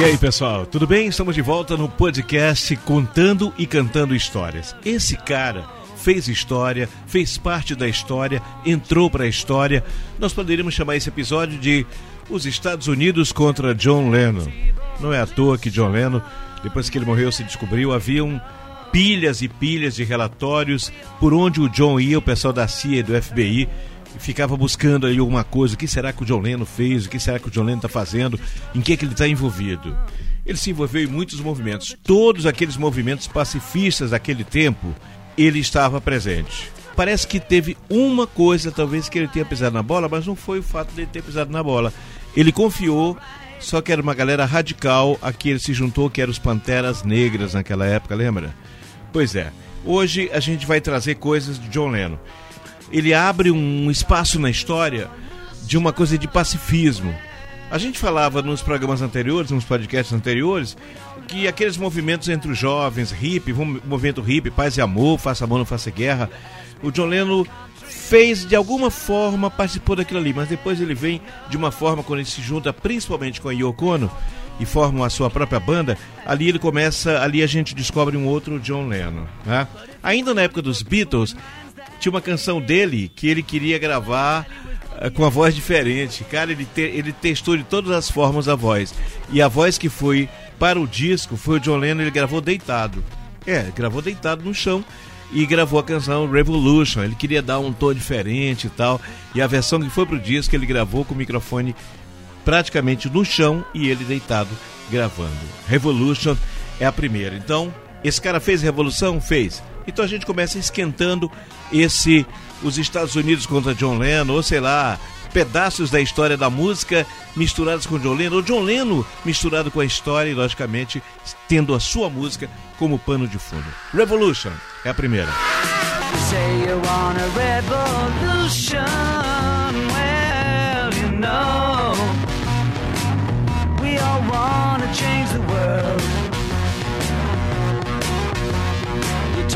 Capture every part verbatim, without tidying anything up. E aí, pessoal, tudo bem? Estamos de volta no podcast Contando e Cantando Histórias. Esse cara fez história, fez parte da história, entrou para a história. Nós poderíamos chamar esse episódio de Os Estados Unidos contra John Lennon. Não é à toa que John Lennon, depois que ele morreu, se descobriu, haviam pilhas e pilhas de relatórios por onde o John ia, o pessoal da C I A e do F B I ficava buscando aí alguma coisa. O que será que o John Lennon fez? O que será que o John Lennon está fazendo? Em que é que ele está envolvido? Ele se envolveu em muitos movimentos. Todos aqueles movimentos pacifistas daquele tempo, ele estava presente. Parece que teve uma coisa, talvez, que ele tenha pisado na bola, mas não foi o fato de ele ter pisado na bola. Ele confiou, só que era uma galera radical a que ele se juntou, que eram os Panteras Negras naquela época, lembra? Pois é. Hoje a gente vai trazer coisas de John Lennon. Ele abre um espaço na história de uma coisa de pacifismo. A gente falava nos programas anteriores, nos podcasts anteriores, que aqueles movimentos entre os jovens, hippie, movimento hippie, paz e amor, faça amor, não faça guerra, o John Lennon fez, de alguma forma, participou daquilo ali, mas depois ele vem de uma forma, quando ele se junta principalmente com a Yoko Ono e formam a sua própria banda, ali ele começa, ali a gente descobre um outro John Lennon, né? Ainda na época dos Beatles, tinha uma canção dele que ele queria gravar uh, com a voz diferente. Cara, ele, te, ele testou de todas as formas a voz. E a voz que foi para o disco foi o John Lennon, ele gravou deitado. É, gravou deitado no chão e gravou a canção Revolution. Ele queria dar um tom diferente e tal. E a versão que foi para o disco, ele gravou com o microfone praticamente no chão e ele deitado gravando. Revolution é a primeira. Então, esse cara fez revolução? Fez. Então a gente começa esquentando esse Os Estados Unidos contra John Lennon, ou sei lá, pedaços da história da música misturados com John Lennon, ou John Lennon misturado com a história e, logicamente, tendo a sua música como pano de fundo. Revolution é a primeira.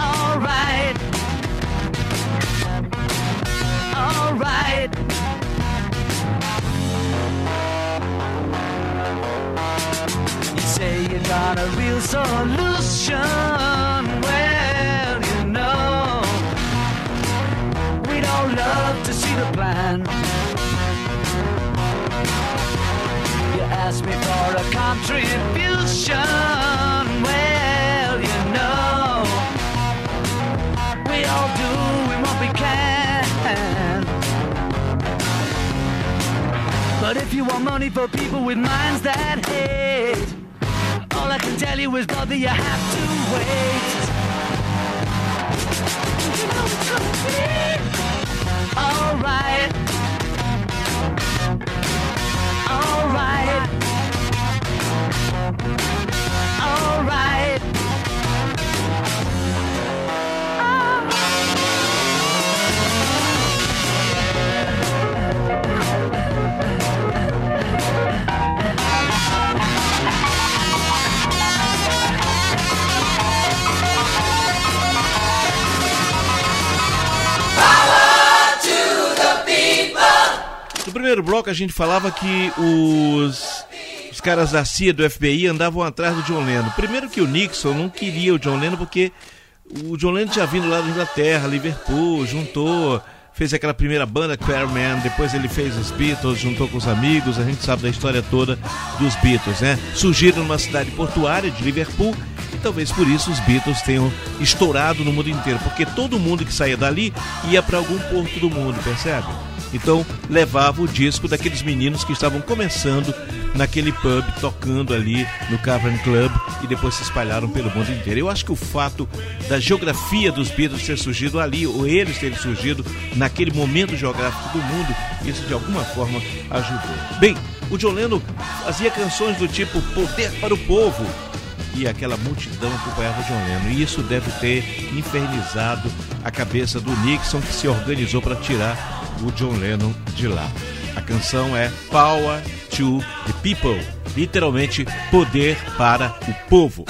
All right, all right. You say you got a real solution. Well, you know, we'd all love to see the plan. You asked me for a contribution. Well, doing what we can. But if you want money for people with minds that hate, all I can tell you is, brother, you have to wait. You know it's gonna be all right. All right. All right. No primeiro bloco a gente falava que os, os caras da C I A, do F B I, andavam atrás do John Lennon. Primeiro que o Nixon não queria o John Lennon porque o John Lennon tinha vindo lá da Inglaterra, Liverpool, juntou, fez aquela primeira banda, Quarrymen, depois ele fez os Beatles, juntou com os amigos, a gente sabe da história toda dos Beatles, né? Surgiram numa cidade portuária de Liverpool e talvez por isso os Beatles tenham estourado no mundo inteiro, porque todo mundo que saía dali ia para algum porto do mundo, percebe? Então levava o disco daqueles meninos que estavam começando naquele pub, tocando ali no Cavern Club e depois se espalharam pelo mundo inteiro. Eu acho que o fato da geografia dos Beatles ter surgido ali, ou eles terem surgido naquele momento geográfico do mundo, isso de alguma forma ajudou. Bem, O John Lennon fazia canções do tipo Poder para o Povo, e aquela multidão acompanhava John Lennon. E isso deve ter infernizado a cabeça do Nixon, que se organizou para tirar o John Lennon de lá. A canção é Power to the People, literalmente poder para o povo.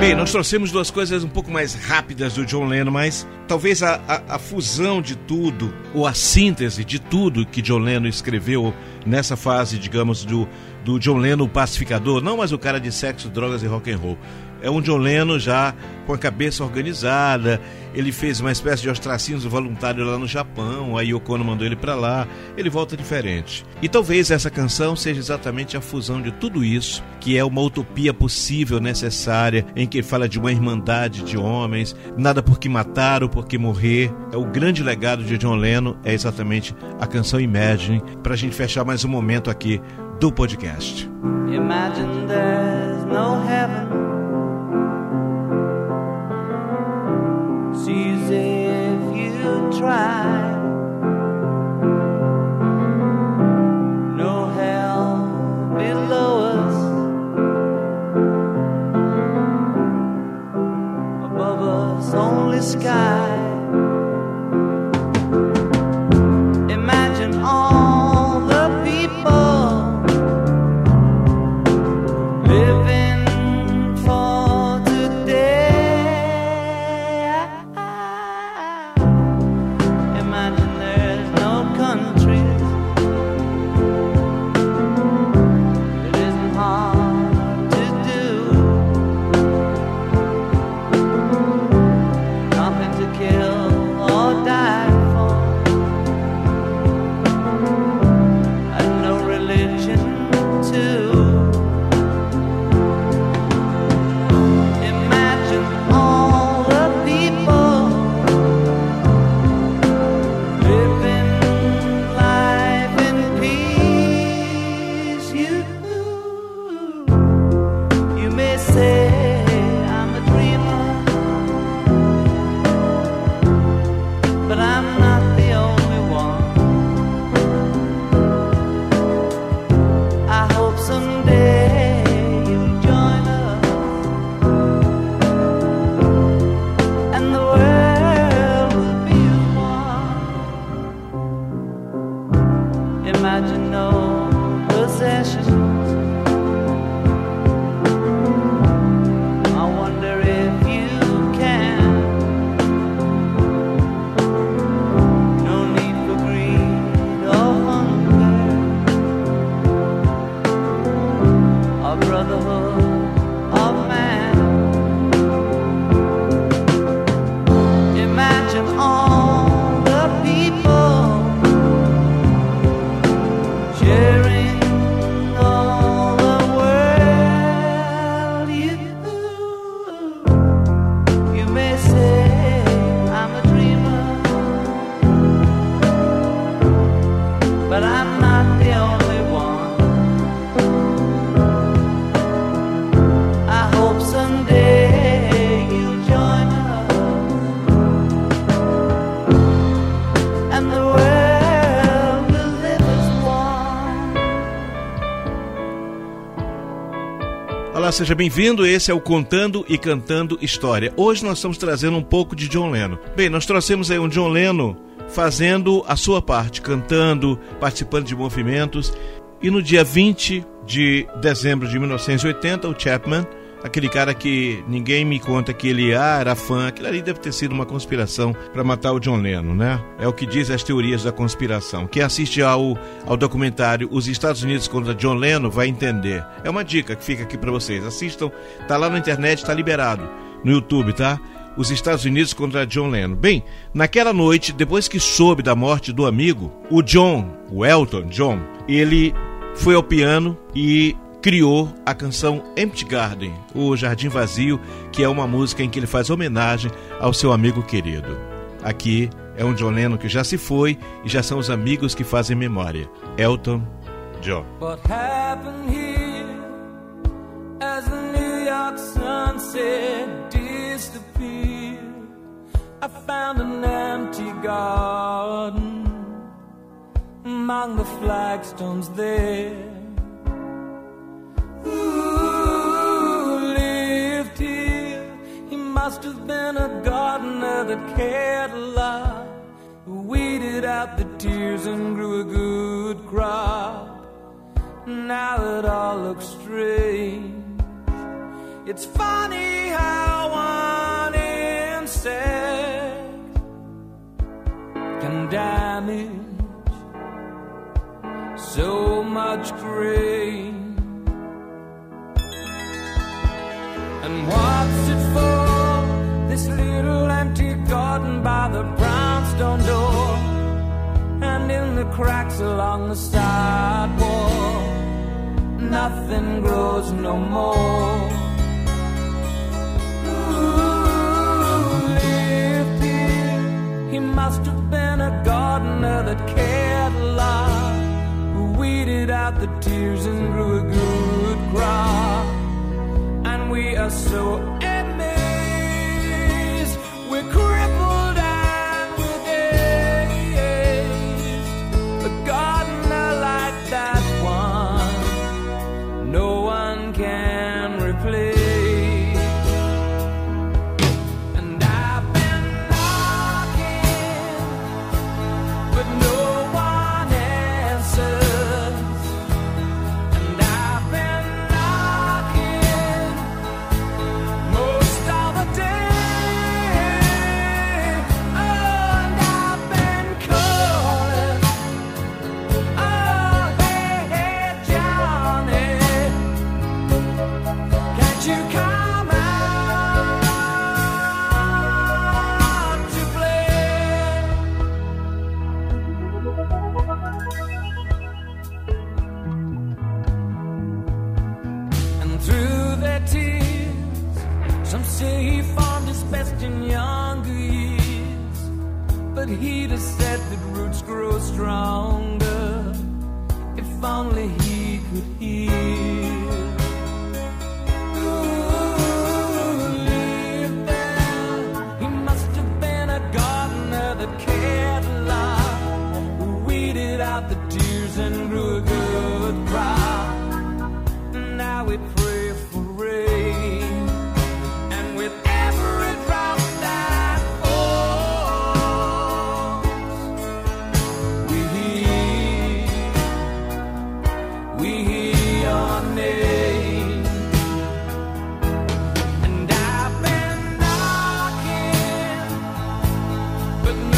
Bem, nós trouxemos duas coisas um pouco mais rápidas do John Lennon, mas talvez a, a, a fusão de tudo, ou a síntese de tudo que John Lennon escreveu nessa fase, digamos, do, do John Lennon pacificador, não mais o cara de sexo, drogas e rock and roll. É um John Lennon já com a cabeça organizada. Ele fez uma espécie de ostracismo voluntário lá no Japão, a Yoko Ono mandou ele para lá, ele volta diferente. E talvez essa canção seja exatamente a fusão de tudo isso, que é uma utopia possível, necessária, em que ele fala de uma irmandade de homens, nada por que matar ou por que morrer. É o grande legado de John Lennon, é exatamente a canção Imagine, para a gente fechar mais um momento aqui do podcast. Imagine there's no heaven. It's easy if you try. No hell. sky. Seja bem-vindo, esse é o Contando e Cantando História. Hoje nós estamos trazendo um pouco de John Lennon. Bem, nós trouxemos aí um John Lennon fazendo a sua parte, cantando, participando de movimentos. E no dia vinte de dezembro de mil novecentos e oitenta, o Chapman, aquele cara que ninguém me conta que ele ah, era fã, aquilo ali deve ter sido uma conspiração para matar o John Lennon, né? É o que diz as teorias da conspiração. Quem assiste ao, ao documentário Os Estados Unidos contra John Lennon vai entender. É uma dica que fica aqui para vocês. Assistam, tá lá na internet, tá liberado no YouTube, tá? Os Estados Unidos contra John Lennon. Bem, naquela noite, depois que soube da morte do amigo, o John, o Elton John, ele foi ao piano e criou a canção Empty Garden, o Jardim Vazio, que é uma música em que ele faz homenagem ao seu amigo querido. Aqui é um John Lennon que já se foi e já são os amigos que fazem memória. Elton John. What happened here as the New York sunset disappeared? I found an empty garden among the flagstones there. Who lived here? He must have been a gardener that cared a lot, who weeded out the tears and grew a good crop. Now it all looks strange. It's funny how one insect can damage so much grain. And what's it for, this little empty garden by the brownstone door, and in the cracks along the sidewalk, nothing grows no more. Who lived here? He must have been a gardener that cared a lot, who weeded out the tears and grew a good crop. We are so amazed, we're crippled and we're dazed. A gardener like that one, no one can replace. And I've been through their tears. Some say he formed his best in younger years, but he'd have said that roots grow stronger if only he could hear. That cared a lot, who weeded out the tears and grew a good crop. Now we pray for rain, and with every drop that falls, we hear, we hear your name. And I've been knocking, but no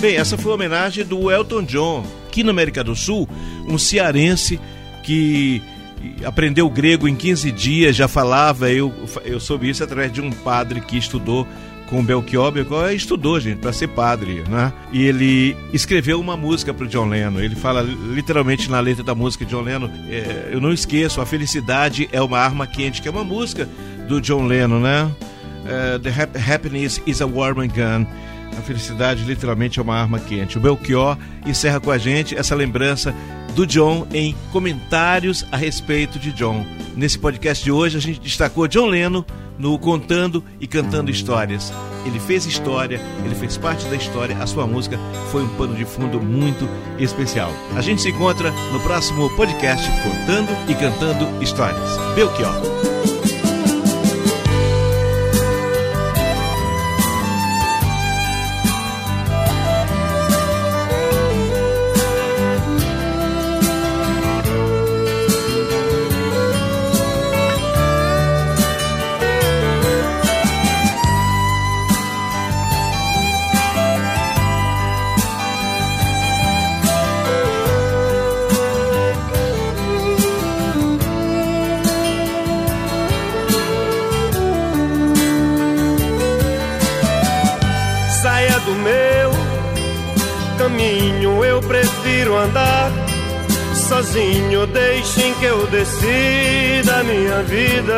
Bem, essa foi a homenagem do Elton John, aqui na América do Sul, um cearense que aprendeu grego em quinze dias, já falava, eu, eu soube isso através de um padre que estudou com Belchior. Belchior estudou, gente, para ser padre, né? E ele escreveu uma música para o John Lennon, ele fala literalmente na letra da música de John Lennon, é, eu não esqueço, a felicidade é uma arma quente, que é uma música do John Lennon, né? Uh, The happiness is a warm gun. A felicidade literalmente é uma arma quente. O Belchior encerra com a gente essa lembrança do John em comentários a respeito de John. Nesse podcast de hoje a gente destacou John Lennon no Contando e Cantando Histórias. Ele fez história, ele fez parte da história, a sua música foi um pano de fundo muito especial. A gente se encontra no próximo podcast Contando e Cantando Histórias. Belchior. Sozinho, deixem que eu decida a minha vida.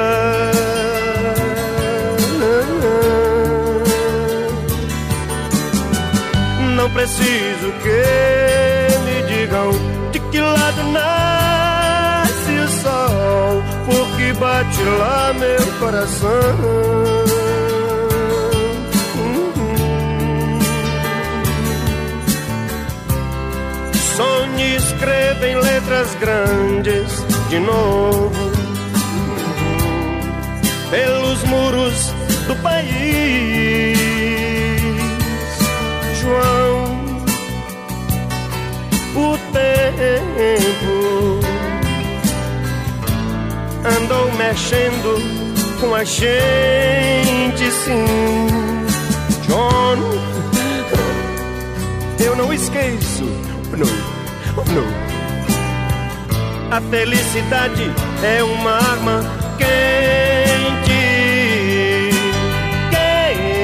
Não preciso que me digam de que lado nasce o sol, porque bate lá meu coração. Sonho e escrevo em letras grandes de novo. pelos muros do país. João, o tempo andou mexendo com a gente, sim. John, eu não esqueço, não, não. A felicidade é uma arma quente, quente,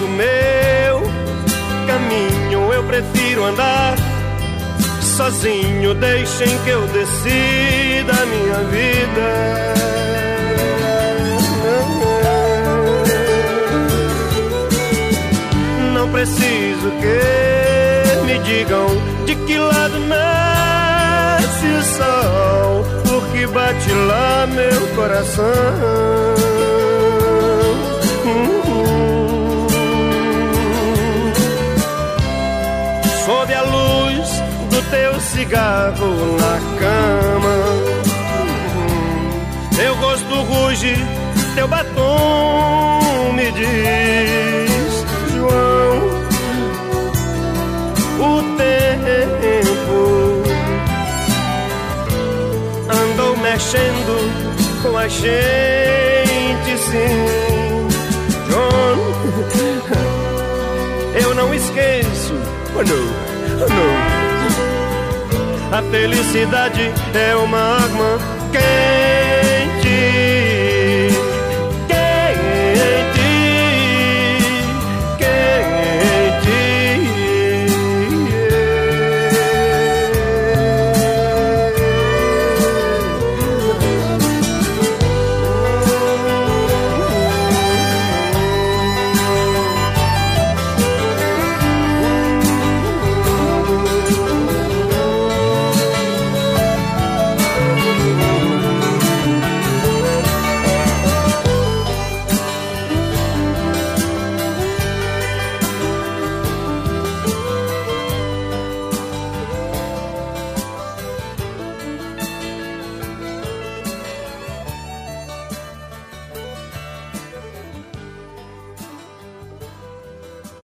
do meu caminho. Eu prefiro andar sozinho, deixem que eu decida a minha vida. Não preciso que me digam de que lado nasce o sol, porque bate lá meu coração. Sob a luz do teu cigarro na cama, teu gosto ruge, teu batom me diz, João, o tempo andou mexendo com a gente, sim. John, eu não esqueço. Oh, não, oh, não. A felicidade é uma arma quente.